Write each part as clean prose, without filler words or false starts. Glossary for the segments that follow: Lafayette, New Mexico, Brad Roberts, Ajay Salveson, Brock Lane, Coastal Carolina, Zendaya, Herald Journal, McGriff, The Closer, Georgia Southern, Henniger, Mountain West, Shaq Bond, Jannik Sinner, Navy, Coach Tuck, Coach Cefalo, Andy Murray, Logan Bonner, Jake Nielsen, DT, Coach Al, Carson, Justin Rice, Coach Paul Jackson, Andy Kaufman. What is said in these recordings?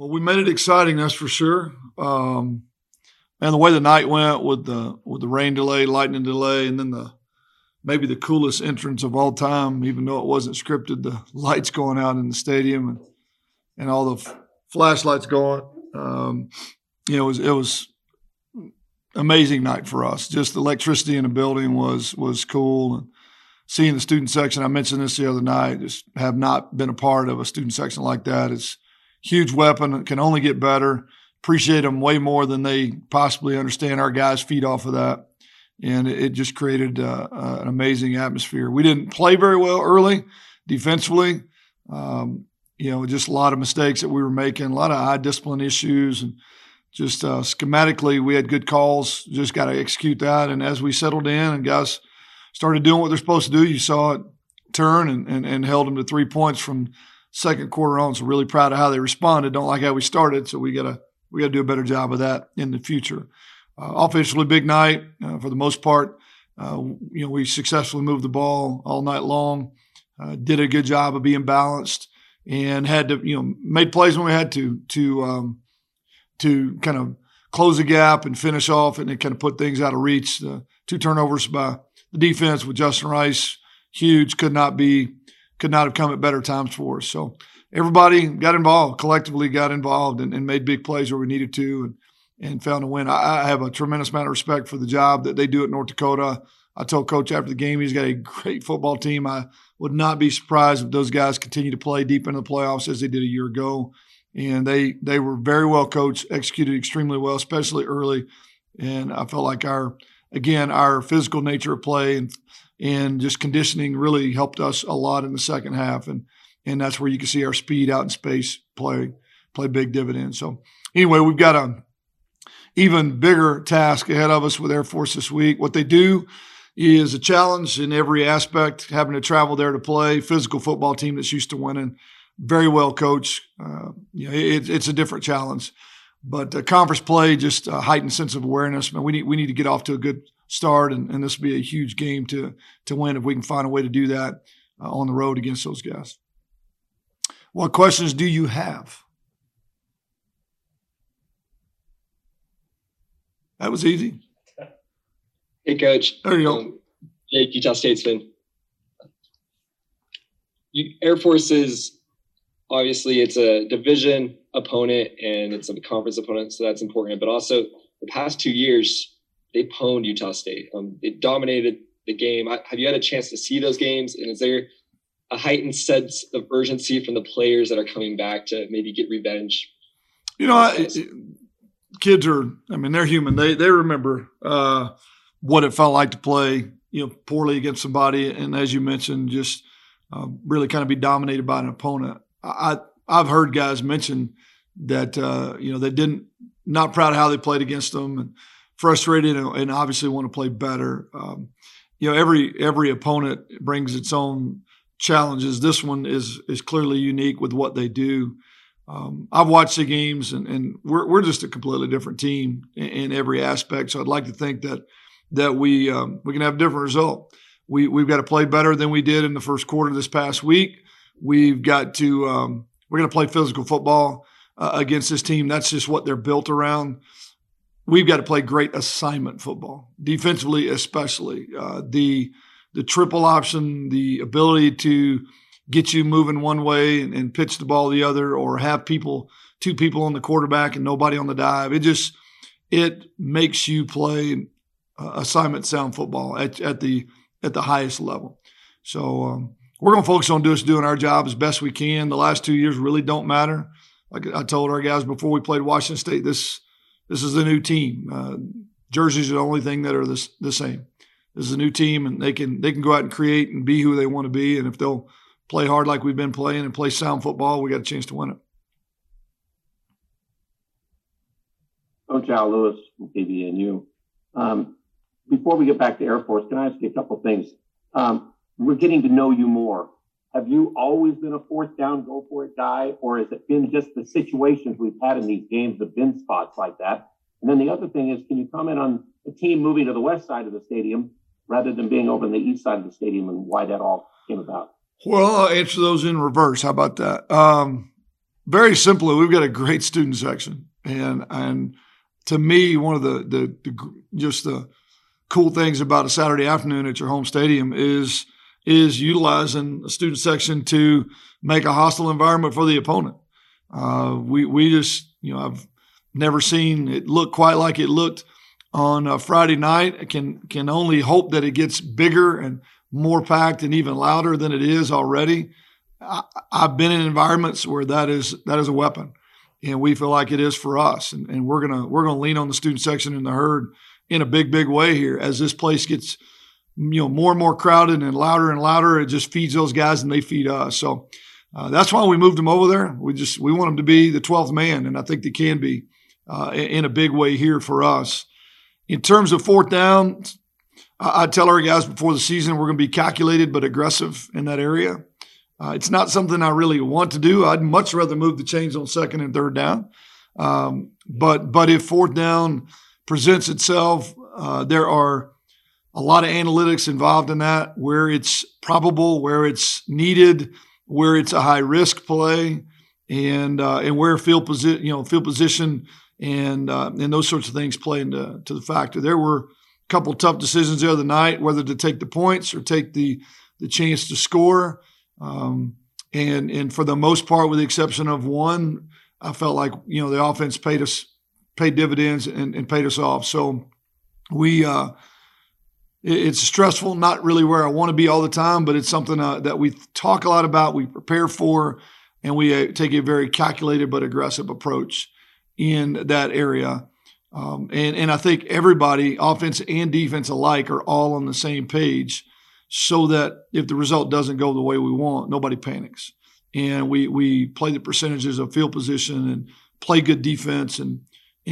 Well, we made it exciting, that's for sure. And the way the night went with the rain delay, lightning delay, and then maybe the coolest entrance of all time, even though it wasn't scripted, the lights going out in the stadium and all the flashlights going. It was amazing night for us. Just the electricity in the building was cool. And seeing the student section, I mentioned this the other night, just have not been a part of a student section like that. It's a huge weapon. It can only get better. Appreciate them way more than they possibly understand. Our guys feed off of that. And it just created an amazing atmosphere. We didn't play very well early defensively. Just a lot of mistakes that we were making, a lot of eye discipline issues. And just schematically, we had good calls, just got to execute that. And as we settled in and guys started doing what they're supposed to do, you saw it turn and held them to 3 points from second quarter on. So really proud of how they responded. Don't like how we started, so we got to do a better job of that in the future. Offensively, big night for the most part. We successfully moved the ball all night long, did a good job of being balanced, and had to, made plays when we had to kind of close the gap and finish off, and it kind of put things out of reach. Two turnovers by the defense with Justin Rice, huge, could not have come at better times for us. So everybody got involved, collectively got involved, and made big plays where we needed to, and found a win. I have a tremendous amount of respect for the job that they do at North Dakota. I told Coach after the game, he's got a great football team. I would not be surprised if those guys continue to play deep into the playoffs as they did a year ago. And they were very well coached, executed extremely well, especially early. And I felt like our physical nature of play and just conditioning really helped us a lot in the second half. And that's where you can see our speed out in space play big dividends. So anyway, we've got a even bigger task ahead of us with Air Force this week. What they do is a challenge in every aspect, having to travel there to play, physical football team that's used to winning, very well coached. It's a different challenge. But conference play, just a heightened sense of awareness. Man, we need to get off to a good start, and this will be a huge game to win if we can find a way to do that on the road against those guys. What questions do you have? That was easy. Hey, Coach. There you go. Jake, Utah Statesman. Air Force is obviously it's a division opponent and it's a conference opponent, so that's important. But also, the past 2 years, they pwned Utah State. They dominated the game. Have you had a chance to see those games? And is there a heightened sense of urgency from the players that are coming back to maybe get revenge? Kids they're human. They remember what it felt like to play, poorly against somebody. And as you mentioned, just really kind of be dominated by an opponent. I've heard guys mention that, they not proud of how they played against them and frustrated and obviously want to play better. Every opponent brings its own challenges. This one is clearly unique with what they do. I've watched the games, and we're just a completely different team in every aspect. So I'd like to think that we can have a different result. We've got to play better than we did in the first quarter this past week. We've got to we're going to play physical football against this team. That's just what they're built around. We've got to play great assignment football, defensively especially. The triple option, the ability to get you moving one way and pitch the ball the other, or have two people on the quarterback and nobody on the dive. It makes you play assignment sound football at the highest level. So we're going to focus on just doing our job as best we can. The last 2 years really don't matter. Like I told our guys before we played Washington State, this is a new team. Jerseys are the only thing that are the same. This is a new team, and they can go out and create and be who they want to be, and if they'll play hard like we've been playing and play sound football, we got a chance to win it. Coach Al Lewis from KBNU. Before we get back to Air Force, can I ask you a couple things? We're getting to know you more. Have you always been a fourth down, go for it guy, or has it been just the situations we've had in these games have been spots like that? And then the other thing is, can you comment on the team moving to the west side of the stadium rather than being over on the east side of the stadium and why that all came about? Well, I'll answer those in reverse. How about that? very simply, we've got a great student section. And to me, one of the cool things about a Saturday afternoon at your home stadium is utilizing a student section to make a hostile environment for the opponent. We just, I've never seen it look quite like it looked on a Friday night. I can only hope that it gets bigger and more packed and even louder than it is already. I've been in environments where that is a weapon, and we feel like it is for us. And we're gonna lean on the student section in the herd in a big way here as this place gets more and more crowded and louder and louder. It just feeds those guys and they feed us. So that's why we moved them over there. We want them to be the 12th man, and I think they can be in a big way here for us. In terms of fourth down, I tell our guys before the season we're going to be calculated but aggressive in that area. It's not something I really want to do. I'd much rather move the chains on second and third down. But if fourth down presents itself, there are a lot of analytics involved in that, where it's probable, where it's needed, where it's a high risk play, and where field position and those sorts of things play into the factor. There were a couple tough decisions the other night, whether to take the points or take the chance to score. And for the most part, with the exception of one, I felt like, the offense paid dividends and paid us off. So it's stressful, not really where I want to be all the time, but it's something that we talk a lot about, we prepare for, and we take a very calculated but aggressive approach in that area. And I think everybody, offense and defense alike, are all on the same page, so that if the result doesn't go the way we want, nobody panics. And we play the percentages of field position and play good defense and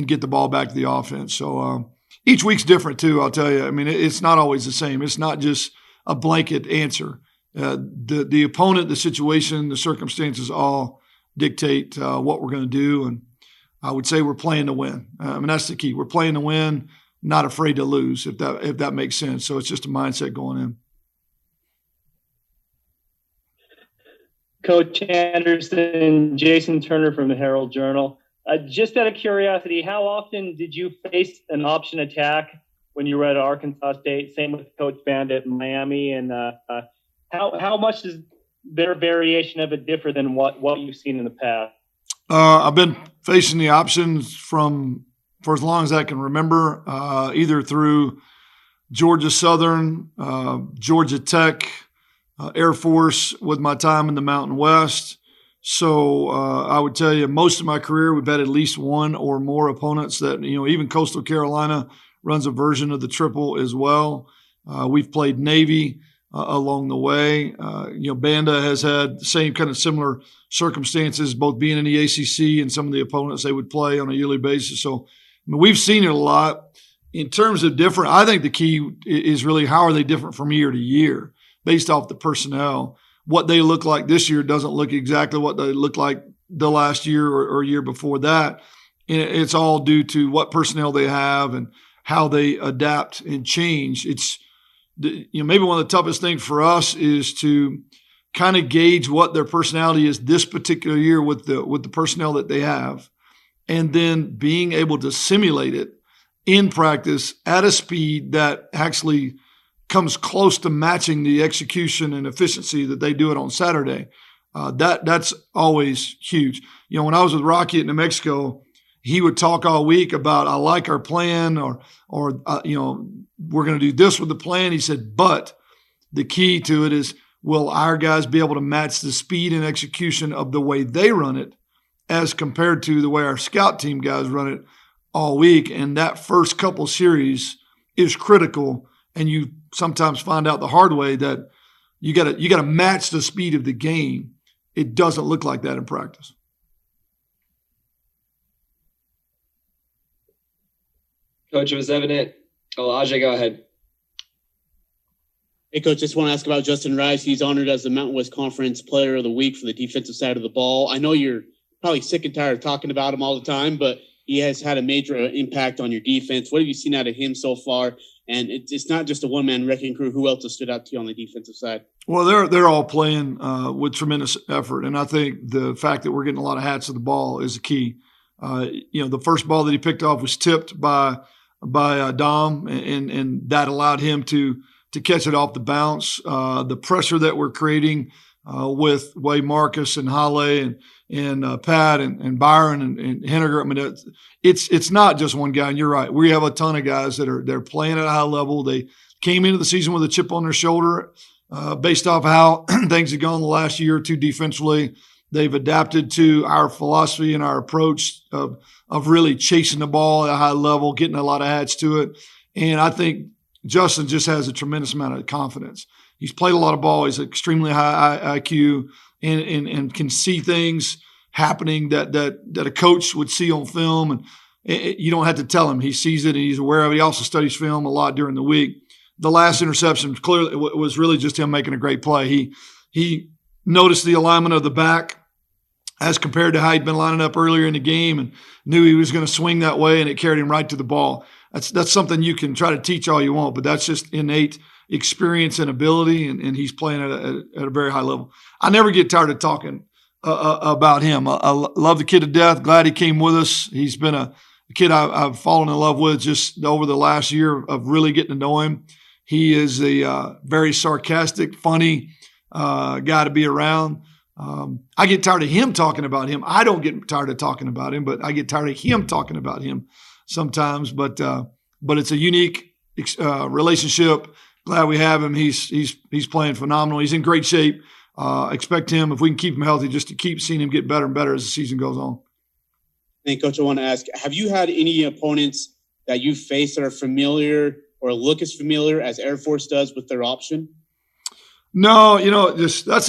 get the ball back to the offense. So each week's different too, I'll tell you. I mean, it's not always the same. It's not just a blanket answer. The opponent, the situation, the circumstances all dictate what we're going to do. And I would say we're playing to win. I mean, that's the key. We're playing to win, not afraid to lose, if that makes sense. So it's just a mindset going in. Coach Anderson, Jason Turner from the Herald Journal. Just out of curiosity, how often did you face an option attack when you were at Arkansas State? Same with Coach Bandit in Miami. And how much does their variation of it differ than what you've seen in the past? I've been facing the options for as long as I can remember, either through Georgia Southern, Georgia Tech, Air Force with my time in the Mountain West. So I would tell you, most of my career, we've had at least one or more opponents that, even Coastal Carolina runs a version of the triple as well. We've played Navy along the way. Banda has had the same kind of similar circumstances, both being in the ACC and some of the opponents they would play on a yearly basis. So we've seen it a lot. In terms of different, I think the key is really how are they different from year to year, based off the personnel. What they look like this year doesn't look exactly what they looked like the last year or year before that. And it's all due to what personnel they have and how they adapt and change. It's maybe one of the toughest things for us is to kind of gauge what their personality is this particular year with the personnel that they have, and then being able to simulate it in practice at a speed that actually comes close to matching the execution and efficiency that they do it on Saturday. That's always huge. When I was with Rocky at New Mexico, he would talk all week about, I like our plan or we're going to do this with the plan. He said, but the key to it is, will our guys be able to match the speed and execution of the way they run it as compared to the way our scout team guys run it all week? And that first couple series is critical. And you sometimes find out the hard way that you got to match the speed of the game. It doesn't look like that in practice. Coach, it was evident. Ajay, go ahead. Hey, Coach, just want to ask about Justin Rice. He's honored as the Mountain West Conference Player of the Week for the defensive side of the ball. I know you're probably sick and tired of talking about him all the time, but he has had a major impact on your defense. What have you seen out of him so far? And it's not just a one-man wrecking crew. Who else has stood out to you on the defensive side? Well, they're all playing with tremendous effort, and I think the fact that we're getting a lot of hats of the ball is the key. The first ball that he picked off was tipped by Dom, and that allowed him to catch it off the bounce. The pressure that we're creating with Wade Marcus and Halle and Pat and Byron and Henniger. I mean, it's not just one guy. And you're right. We have a ton of guys that they're playing at a high level. They came into the season with a chip on their shoulder based off how things have gone the last year or two defensively. They've adapted to our philosophy and our approach of really chasing the ball at a high level, getting a lot of hats to it. And I think Justin just has a tremendous amount of confidence. He's played a lot of ball. He's extremely high IQ and can see things happening that a coach would see on film. And you don't have to tell him. He sees it and he's aware of it. He also studies film a lot during the week. The last interception clearly was really just him making a great play. He noticed the alignment of the back as compared to how he'd been lining up earlier in the game and knew he was going to swing that way, and it carried him right to the ball. That's something you can try to teach all you want, but that's just innate experience and ability, and he's playing at a very high level. I never get tired of talking about him. I love the kid to death. Glad he came with us. He's been a kid I've fallen in love with just over the last year of really getting to know him. He is a very sarcastic, funny guy to be around. I get tired of him talking about him. I don't get tired of talking about him, but I get tired of him talking about him sometimes. But it's a unique relationship. Glad we have him. He's playing phenomenal. He's in great shape. Expect him, if we can keep him healthy, just to keep seeing him get better and better as the season goes on. Hey, Coach, I want to ask, have you had any opponents that you face that are familiar or look as familiar as Air Force does with their option? No, like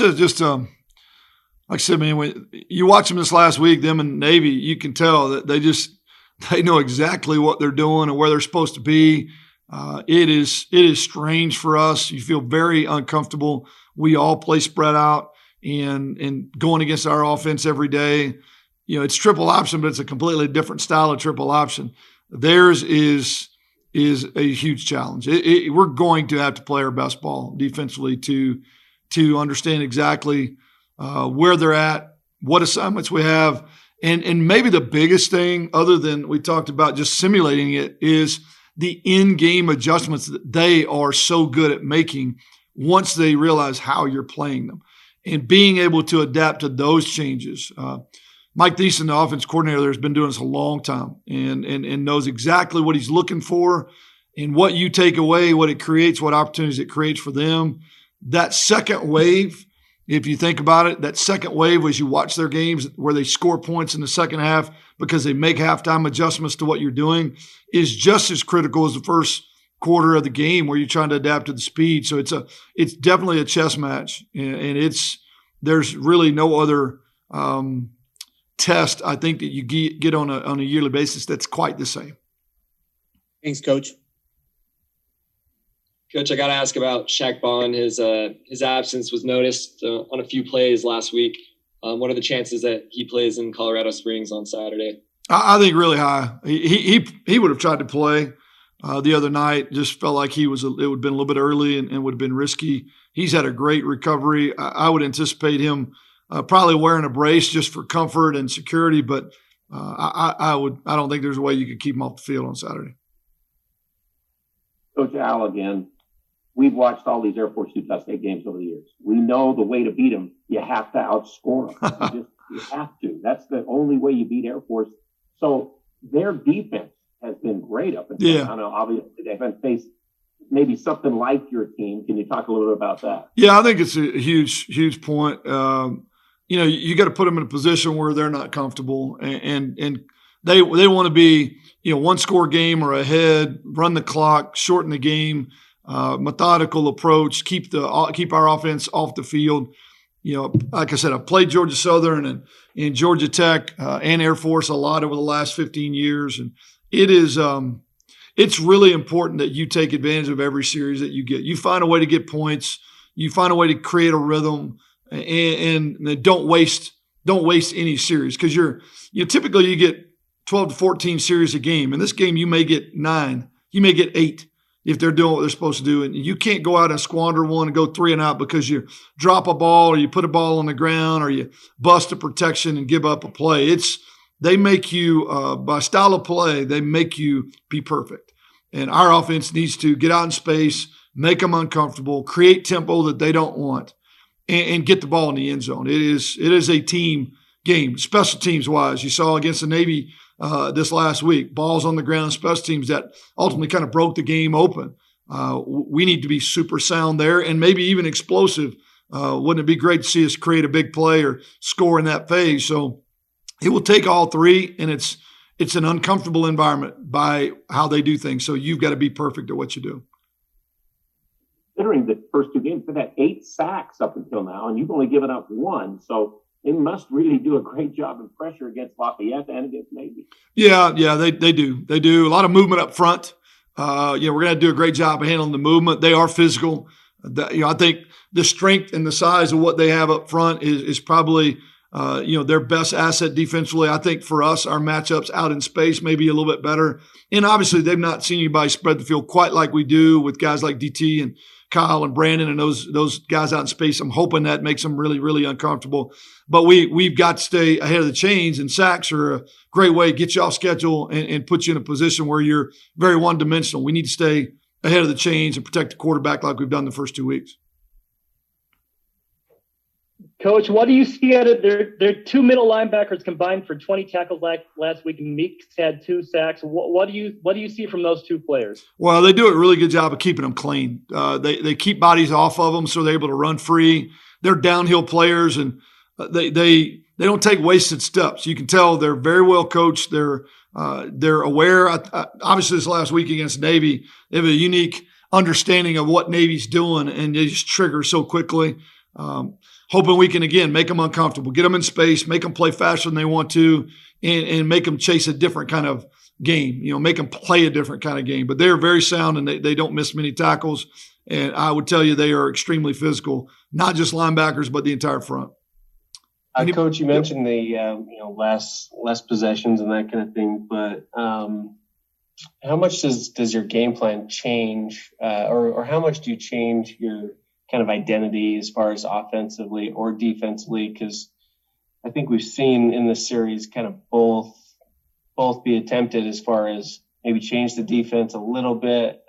I said, man, when you watch them this last week, them and Navy, you can tell that they know exactly what they're doing and where they're supposed to be. It is strange for us. You feel very uncomfortable. We all play spread out and going against our offense every day. It's triple option, but it's a completely different style of triple option. Theirs is a huge challenge. We're going to have to play our best ball defensively to understand exactly where they're at, what assignments we have, and maybe the biggest thing, other than we talked about just simulating it, is the in-game adjustments that they are so good at making once they realize how you're playing them and being able to adapt to those changes. Mike Thiessen, the offense coordinator, has been doing this a long time and knows exactly what he's looking for and what you take away, what it creates, what opportunities it creates for them. That second wave, if you think about it, that second wave was you watch their games where they score points in the second half because they make halftime adjustments to what you're doing is just as critical as the first quarter of the game where you're trying to adapt to the speed. So it's definitely a chess match, and there's really no other test I think that you get on a yearly basis that's quite the same. Thanks, Coach. Coach, I got to ask about Shaq Bond. His absence was noticed on a few plays last week. What are the chances that he plays in Colorado Springs on Saturday? I think really high. He would have tried to play the other night. Just felt like it would have been a little bit early and would have been risky. He's had a great recovery. I would anticipate him probably wearing a brace just for comfort and security. But I don't think there's a way you could keep him off the field on Saturday. Coach Al again. We've watched all these Air Force Utah State games over the years. We know the way to beat them. You have to outscore them. You have to. That's the only way you beat Air Force. So their defense has been great up until now. Yeah. Obviously, they haven't faced maybe something like your team. Can you talk a little bit about that? Yeah, I think it's a huge, huge point. You got to put them in a position where they're not comfortable, and they want to be one score game or ahead, run the clock, shorten the game. Methodical approach, keep our offense off the field. Like I said, I played Georgia Southern and Georgia Tech and Air Force a lot over the last 15 years, and it's really important that you take advantage of every series that you get. You find a way to get points, you find a way to create a rhythm, and don't waste any series, because typically you get 12 to 14 series a game. In this game, you may get 9, you may get 8. if they're doing what they're supposed to do. And you can't go out and squander one and go 3-and-out because you drop a ball or you put a ball on the ground or you bust a protection and give up a play. They make you, by style of play, they make you be perfect. And our offense needs to get out in space, make them uncomfortable, create tempo that they don't want, and get the ball in the end zone. It is a team game, special teams wise. You saw against the Navy this last week, balls on the ground, special teams that ultimately kind of broke the game open. We need to be super sound there and maybe even explosive. Wouldn't it be great to see us create a big play or score in that phase? So it will take all three, and it's an uncomfortable environment by how they do things. So you've got to be perfect at what you do. Considering the first two games, they've had 8 sacks up until now, and you've only given up 1. So they must really do a great job in pressure against Lafayette and against Navy. Yeah, they do. They do a lot of movement up front. We're going to do a great job of handling the movement. They are physical. I think the strength and the size of what they have up front is probably their best asset defensively. I think for us, our matchups out in space may be a little bit better. And obviously, they've not seen anybody spread the field quite like we do with guys like DT and Kyle and Brandon and those guys out in space. I'm hoping that makes them really, really uncomfortable. But we've got to stay ahead of the chains, and sacks are a great way to get you off schedule and put you in a position where you're very one-dimensional. We need to stay ahead of the chains and protect the quarterback like we've done the first 2 weeks. Coach, what do you see out of their two middle linebackers combined for 20 tackles last week, and Meeks had 2 sacks? What do you see from those two players? Well, they do a really good job of keeping them clean. They keep bodies off of them, so they're able to run free. They're downhill players, and they don't take wasted steps. You can tell they're very well coached. They're aware. Obviously, this last week against Navy, they have a unique understanding of what Navy's doing, and they just trigger so quickly. Hoping we can, again, make them uncomfortable, get them in space, make them play faster than they want to, and make them chase a different kind of game, make them play a different kind of game. But they're very sound, and they don't miss many tackles. And I would tell you they are extremely physical, not just linebackers, but the entire front. Coach, you mentioned the less possessions and that kind of thing, but how much does your game plan change, or how much do you change your kind of identity as far as offensively or defensively? Because I think we've seen in this series kind of both be attempted, as far as maybe change the defense a little bit,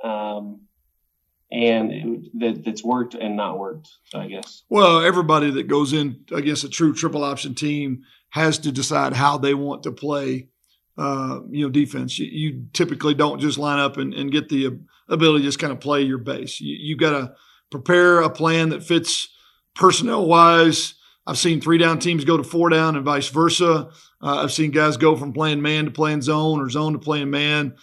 and that's worked and not worked. So I guess. Well, everybody that goes in against a true triple option team has to decide how they want to play. Defense. You typically don't just line up and get the ability to just kind of play your base. You got to prepare a plan that fits personnel-wise. I've seen 3-down teams go to 4-down and vice versa. I've seen guys go from playing man to playing zone or zone to playing man.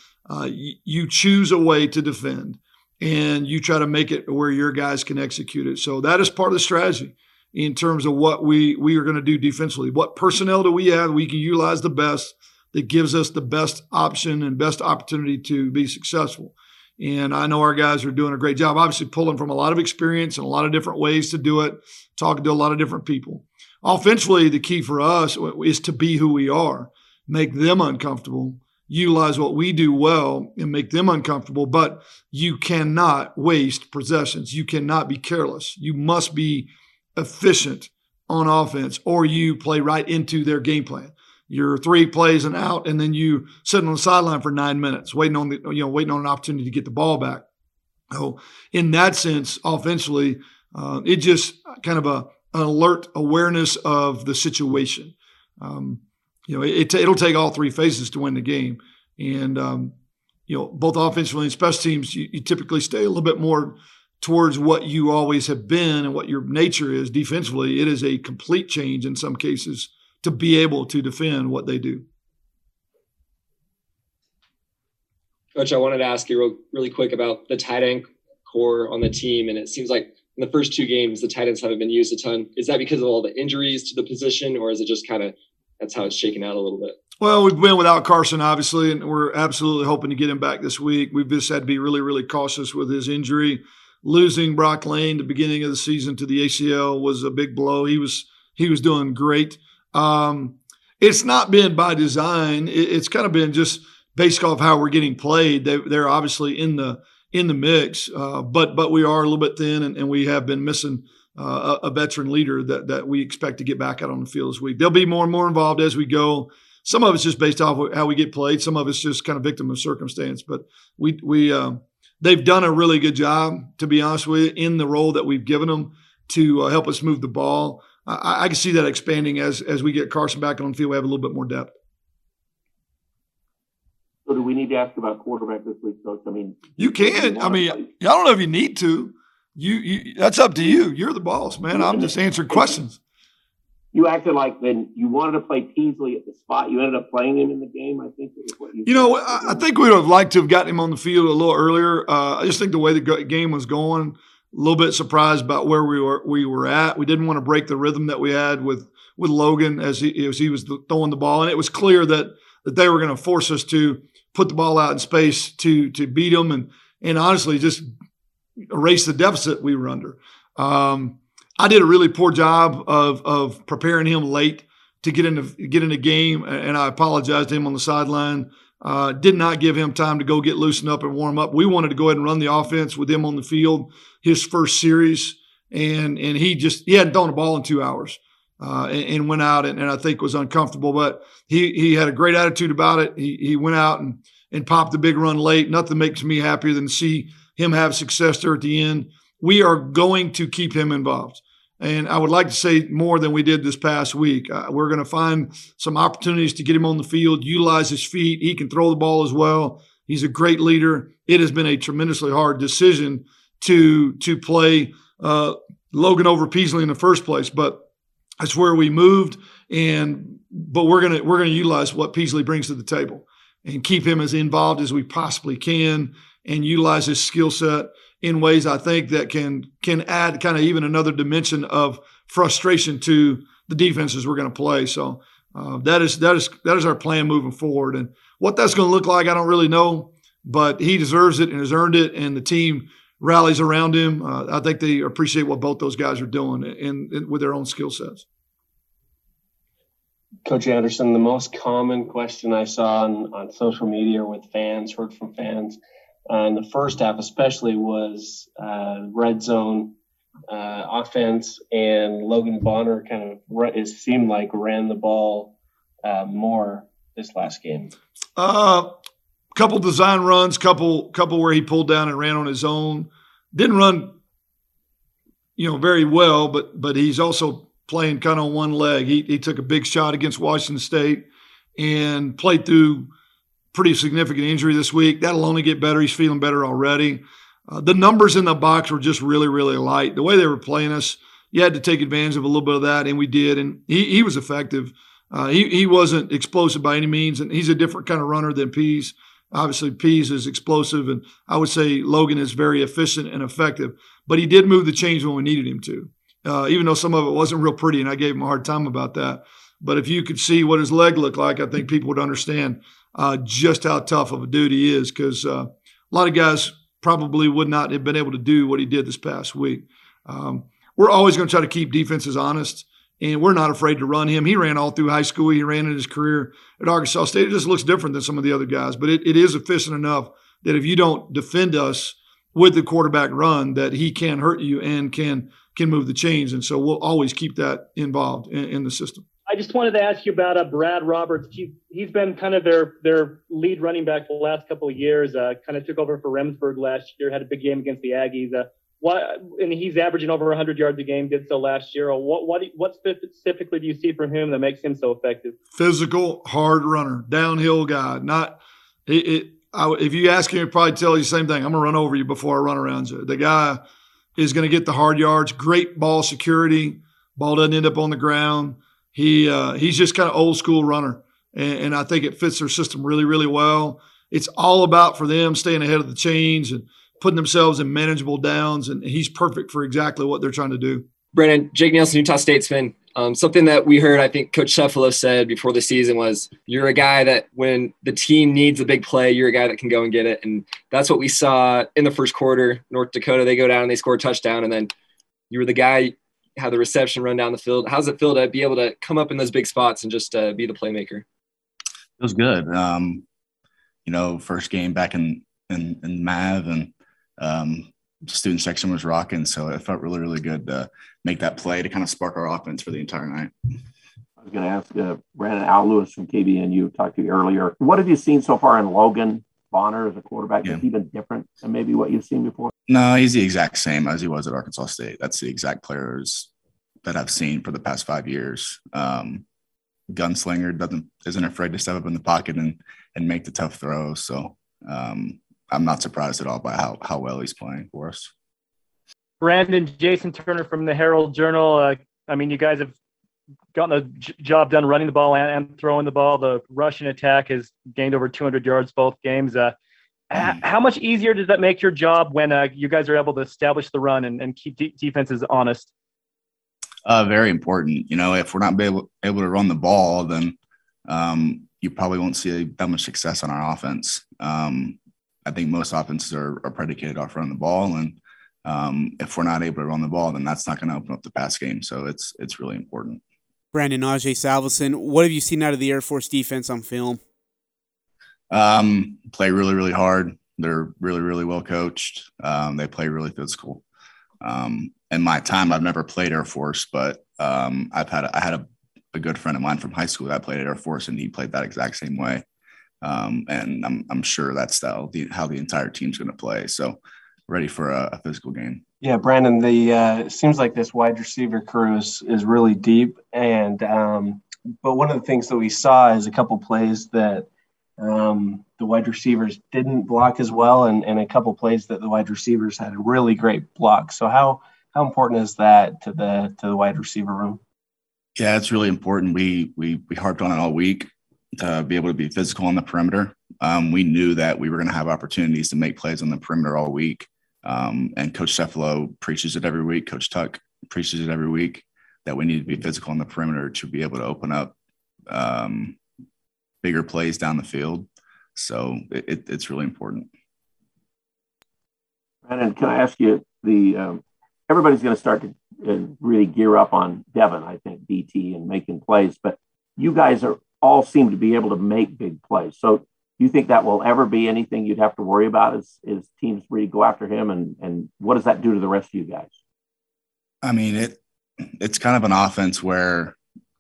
You choose a way to defend, and you try to make it where your guys can execute it. So that is part of the strategy in terms of what we are going to do defensively. What personnel do we have we can utilize the best that gives us the best option and best opportunity to be successful? And I know our guys are doing a great job, obviously pulling from a lot of experience and a lot of different ways to do it, talking to a lot of different people. Offensively, the key for us is to be who we are, make them uncomfortable, utilize what we do well and make them uncomfortable. But you cannot waste possessions. You cannot be careless. You must be efficient on offense, or you play right into their game plan. Your 3 plays and out, and then you sitting on the sideline for 9 minutes, waiting on an opportunity to get the ball back. So in that sense, offensively, it just kind of an alert awareness of the situation. It'll take all 3 phases to win the game, and both offensively and special teams, you typically stay a little bit more towards what you always have been and what your nature is. Defensively, it is a complete change in some cases to be able to defend what they do. Coach, I wanted to ask you really quick about the tight end core on the team. And it seems like in the first 2 games, the tight ends haven't been used a ton. Is that because of all the injuries to the position, or is it just kind of that's how it's shaken out a little bit? Well, we've been without Carson, obviously, and we're absolutely hoping to get him back this week. We've just had to be really, really cautious with his injury. Losing Brock Lane the beginning of the season to the ACL was a big blow. He was doing great. It's not been by design. It's kind of been just based off how we're getting played. They're obviously in the in the mix, but we are a little bit thin, and we have been missing a veteran leader that we expect to get back out on the field this week. They'll be more and more involved as we go. Some of it's just based off how we get played. Some of it's just kind of victim of circumstance. But they've done a really good job, to be honest with you, in the role that we've given them to help us move the ball. I can see that expanding as we get Carson back on the field. We have a little bit more depth. So do we need to ask about quarterback this week, Coach? I mean, you can. I mean, I don't know if you need to. You that's up to you. You're the boss, man. I'm just answering questions. You acted like then you wanted to play Peasley at the spot. You ended up playing him in the game. I think it was what you know, I think we would have liked to have gotten him on the field a little earlier. I just think the way the game was going, a little bit surprised about where we were at. We didn't want to break the rhythm that we had with Logan as he was throwing the ball, and it was clear that they were going to force us to put the ball out in space to beat them and honestly just erase the deficit we were under. I did a really poor job of preparing him late to get into game, and I apologized to him on the sideline. Did not give him time to go get loosened up and warm up. We wanted to go ahead and run the offense with him on the field his first series, and he hadn't thrown the ball in 2 hours. And went out and I think was uncomfortable, but he had a great attitude about it. He went out and popped the big run late. Nothing makes me happier than to see him have success there at the end. We are going to keep him involved. And I would like to say more than we did this past week. We're going to find some opportunities to get him on the field, utilize his feet. He can throw the ball as well. He's a great leader. It has been a tremendously hard decision to play Logan over Peasley in the first place, but that's where we moved, but we're gonna utilize what Peasley brings to the table and keep him as involved as we possibly can and utilize his skill set in ways I think that can add kind of even another dimension of frustration to the defenses we're gonna play. So that is our plan moving forward, and what that's gonna look like I don't really know, but he deserves it and has earned it, and the team rallies around him. I think they appreciate what both those guys are doing and with their own skill sets. Coach Anderson, the most common question I saw on social media with fans, heard from fans in the first half especially, was red zone offense, and Logan Bonner kind of, it seemed like, ran the ball more this last game. Couple design runs, couple where he pulled down and ran on his own. Didn't run, very well, but he's also playing kind of on one leg. He took a big shot against Washington State and played through pretty significant injury this week. That'll only get better. He's feeling better already. The numbers in the box were just really, really light. The way they were playing us, you had to take advantage of a little bit of that, and we did. And he was effective. He wasn't explosive by any means, and he's a different kind of runner than Pease. Obviously, Pease is explosive, and I would say Logan is very efficient and effective. But he did move the chains when we needed him to, even though some of it wasn't real pretty, and I gave him a hard time about that. But if you could see what his leg looked like, I think people would understand just how tough of a dude he is, because a lot of guys probably would not have been able to do what he did this past week. We're always going to try to keep defenses honest, and we're not afraid to run him. He ran all through high school. He ran in his career at Arkansas State. It just looks different than some of the other guys, but it is efficient enough that if you don't defend us with the quarterback run, that he can hurt you and can move the chains. And so we'll always keep that involved in the system. I just wanted to ask you about Brad Roberts. He's been kind of their lead running back the last couple of years, kind of took over for Remsburg last year, had a big game against the Aggies. And he's averaging over 100 yards a game, did so last year. What specifically do you see from him that makes him so effective? Physical, hard runner, downhill guy. If you ask him, he'll probably tell you the same thing. I'm going to run over you before I run around you. The guy is going to get the hard yards, great ball security. Ball doesn't end up on the ground. He's just kind of old school runner, and I think it fits their system really, really well. It's all about, for them, staying ahead of the chains and putting themselves in manageable downs, and he's perfect for exactly what they're trying to do. Brandon, Jake Nielsen, Utah State's fan. Something that we heard, I think Coach Sheffalo said before the season, was you're a guy that when the team needs a big play, you're a guy that can go and get it. And that's what we saw in the first quarter. North Dakota, they go down and they score a touchdown, and then you were the guy, had the reception, run down the field. How's it feel to be able to come up in those big spots and just be the playmaker? It was good. First game back in Mav, and Student section was rocking, so it felt really, really good to make that play to kind of spark our offense for the entire night. I was going to ask Brandon, Al Lewis from KBNU talked to you earlier. What have you seen so far in Logan Bonner as a quarterback? Yeah. That's even different than maybe what you've seen before? No, he's the exact same as he was at Arkansas State. That's the exact players that I've seen for the past 5 years. Gunslinger isn't afraid to step up in the pocket and make the tough throws. So, I'm not surprised at all by how well he's playing for us. Brandon, Jason Turner from the Herald Journal. You guys have gotten the job done running the ball and throwing the ball. The rushing attack has gained over 200 yards both games. How much easier does that make your job when you guys are able to establish the run and keep defenses honest? Very important. You know, if we're not able to run the ball, then you probably won't see that much success on our offense. I think most offenses are predicated off running the ball. And if we're not able to run the ball, then that's not going to open up the pass game. So it's really important. Brandon, Najee Salveson, what have you seen out of the Air Force defense on film? Play really, really hard. They're really, really well coached. They play really physical. In my time, I've never played Air Force, but I had a good friend of mine from high school that played at Air Force, and he played that exact same way. And I'm sure that's how the entire team's going to play. So ready for a physical game. Yeah, Brandon, it seems like this wide receiver crew is really deep. And but one of the things that we saw is a couple plays that the wide receivers didn't block as well, and a couple plays that the wide receivers had a really great block. So how important is that to the wide receiver room? Yeah, it's really important. We harped on it all week, to be able to be physical on the perimeter. We knew that we were going to have opportunities to make plays on the perimeter all week. And Coach Cefalo preaches it every week. Coach Tuck preaches it every week that we need to be physical on the perimeter to be able to open up bigger plays down the field. So it's really important. Brandon, can I ask you, everybody's going to start to really gear up on Devin, I think, DT, and making plays, but you guys all seem to be able to make big plays. So do you think that will ever be anything you'd have to worry about as teams really go after him? And what does that do to the rest of you guys? I mean, it's kind of an offense where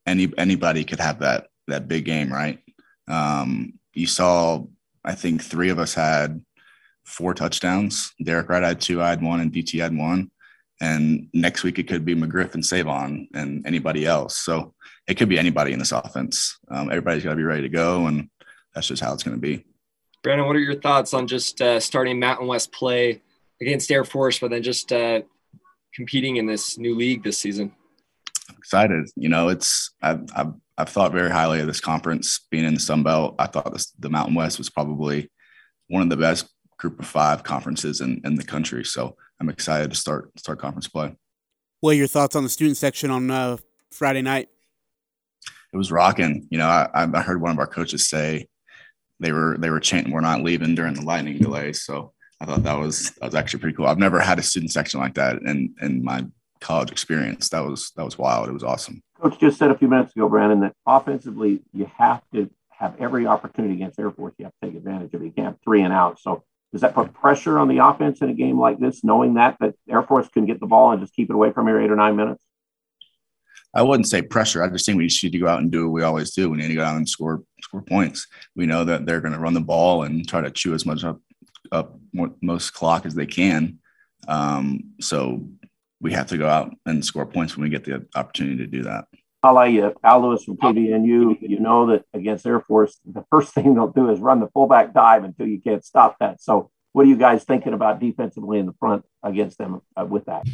anybody could have that big game, right? You saw, I think three of us had 4 touchdowns. Derek Wright had 2, I had 1, and DT had 1. And next week it could be McGriff and Savon and anybody else. So it could be anybody in this offense. Everybody's got to be ready to go, and that's just how it's going to be. Brandon, what are your thoughts on just starting Mountain West play against Air Force, but then just competing in this new league this season? I'm excited. You know, I've thought very highly of this conference. Being in the Sun Belt, I thought the Mountain West was probably one of the best group of 5 conferences in the country. So I'm excited to start conference play. What are your thoughts on the student section on Friday night? It was rocking. You know, I heard one of our coaches say they were chanting, "We're not leaving" during the lightning delay. So I thought that was actually pretty cool. I've never had a student section like that in my college experience. That was wild. It was awesome. Coach just said a few minutes ago, Brandon, that offensively you have to have every opportunity against Air Force. You have to take advantage of it. You can't have 3 and out. So does that put pressure on the offense in a game like this, knowing that Air Force can get the ball and just keep it away from your 8 or 9 minutes? I wouldn't say pressure. I just think we just need to go out and do what we always do. We need to go out and score points. We know that they're going to run the ball and try to chew as much up most clock as they can. So we have to go out and score points when we get the opportunity to do that. Al Lewis from KBNU, you know that against Air Force, the first thing they'll do is run the fullback dive until you can't stop that. So what are you guys thinking about defensively in the front against them with that?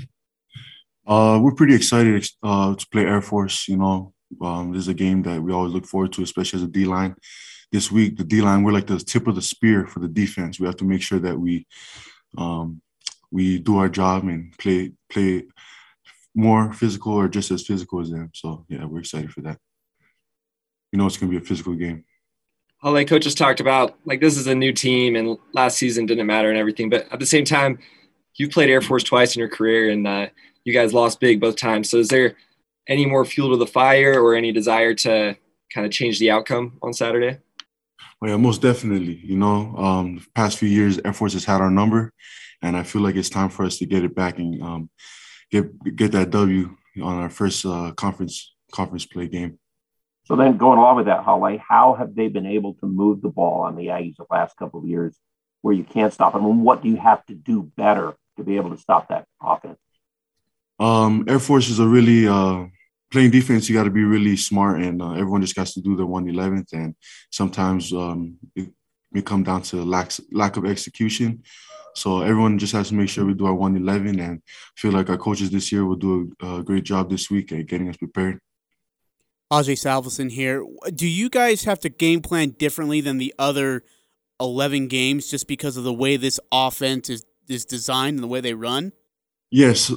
We're pretty excited to play Air Force. You know, this is a game that we always look forward to, especially as a D-line. This week, the D-line, we're like the tip of the spear for the defense. We have to make sure that we do our job and play more physical or just as physical as them. So, yeah, we're excited for that. You know, it's going to be a physical game. Well, like Coach has talked about, like this is a new team and last season didn't matter and everything. But at the same time, you've played Air Force twice in your career and you guys lost big both times. So is there any more fuel to the fire or any desire to kind of change the outcome on Saturday? Oh, yeah, most definitely. You know, the past few years, Air Force has had our number, and I feel like it's time for us to get it back and get that W on our first conference play game. So then going along with that, Halle, how have they been able to move the ball on the Aggies the last couple of years where you can't stop them? And what do you have to do better to be able to stop that offense? Air Force is a really playing defense. You got to be really smart, and everyone just has to do their 111th. And sometimes it come down to lack of execution. So everyone just has to make sure we do our 111. And I feel like our coaches this year will do a great job this week at getting us prepared. Ajay Salveson here. Do you guys have to game plan differently than the other 11 games just because of the way this offense is designed and the way they run? Yes,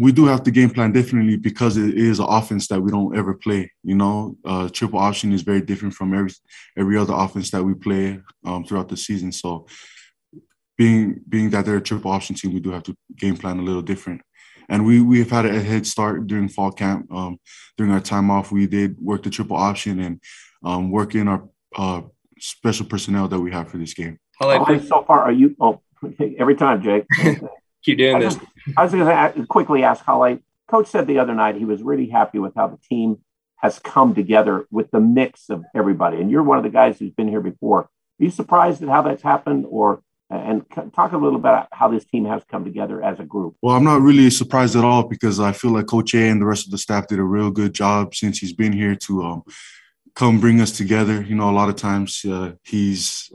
we do have to game plan differently because it is an offense that we don't ever play. You know, triple option is very different from every other offense that we play throughout the season. So being that they're a triple option team, we do have to game plan a little different. And we have had a head start during fall camp. During our time off, we did work the triple option and work in our special personnel that we have for this game. So far, are you? Oh, every time, Jake. Keep doing this. I was going to quickly ask Halle. Coach said the other night he was really happy with how the team has come together with the mix of everybody. And you're one of the guys who's been here before. Are you surprised at how that's happened, or? And talk a little about how this team has come together as a group. Well, I'm not really surprised at all because I feel like Coach A and the rest of the staff did a real good job since he's been here to come bring us together. You know, a lot of times he's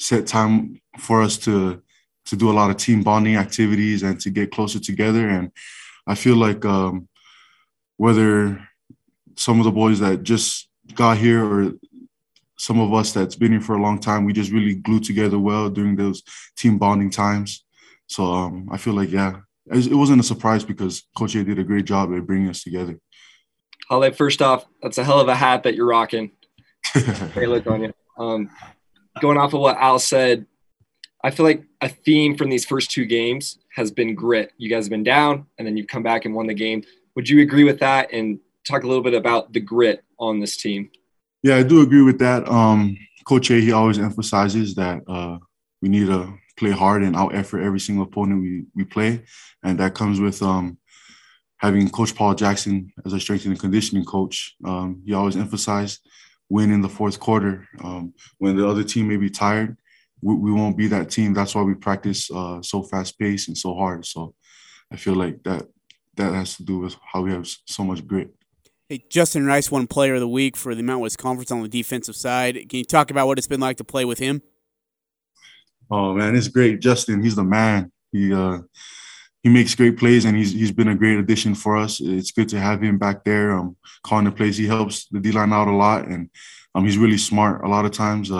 set time for us to do a lot of team bonding activities and to get closer together. And I feel like whether some of the boys that just got here or some of us that's been here for a long time, we just really glued together well during those team bonding times. So I feel like, yeah, it wasn't a surprise because Coach A did a great job at bringing us together. Halle, first off, that's a hell of a hat that you're rocking. Great look on you. Going off of what Al said, I feel like a theme from these first two games has been grit. You guys have been down, and then you've come back and won the game. Would you agree with that, and talk a little bit about the grit on this team? Yeah, I do agree with that. Coach A, he always emphasizes that we need to play hard and out-effort every single opponent we play, and that comes with having Coach Paul Jackson as a strength and conditioning coach. He always emphasized win in the fourth quarter. When the other team may be tired, we won't be that team. That's why we practice so fast-paced and so hard. So I feel like that has to do with how we have so much grit. Hey, Justin Rice won Player of the Week for the Mountain West Conference on the defensive side. Can you talk about what it's been like to play with him? Oh, man, it's great. Justin, he's the man. He makes great plays, and he's been a great addition for us. It's good to have him back there calling the plays. He helps the D-line out a lot, and he's really smart. A lot of times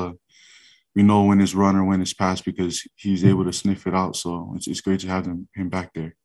we know when it's run or when it's pass because he's able to sniff it out. So it's great to have him back there.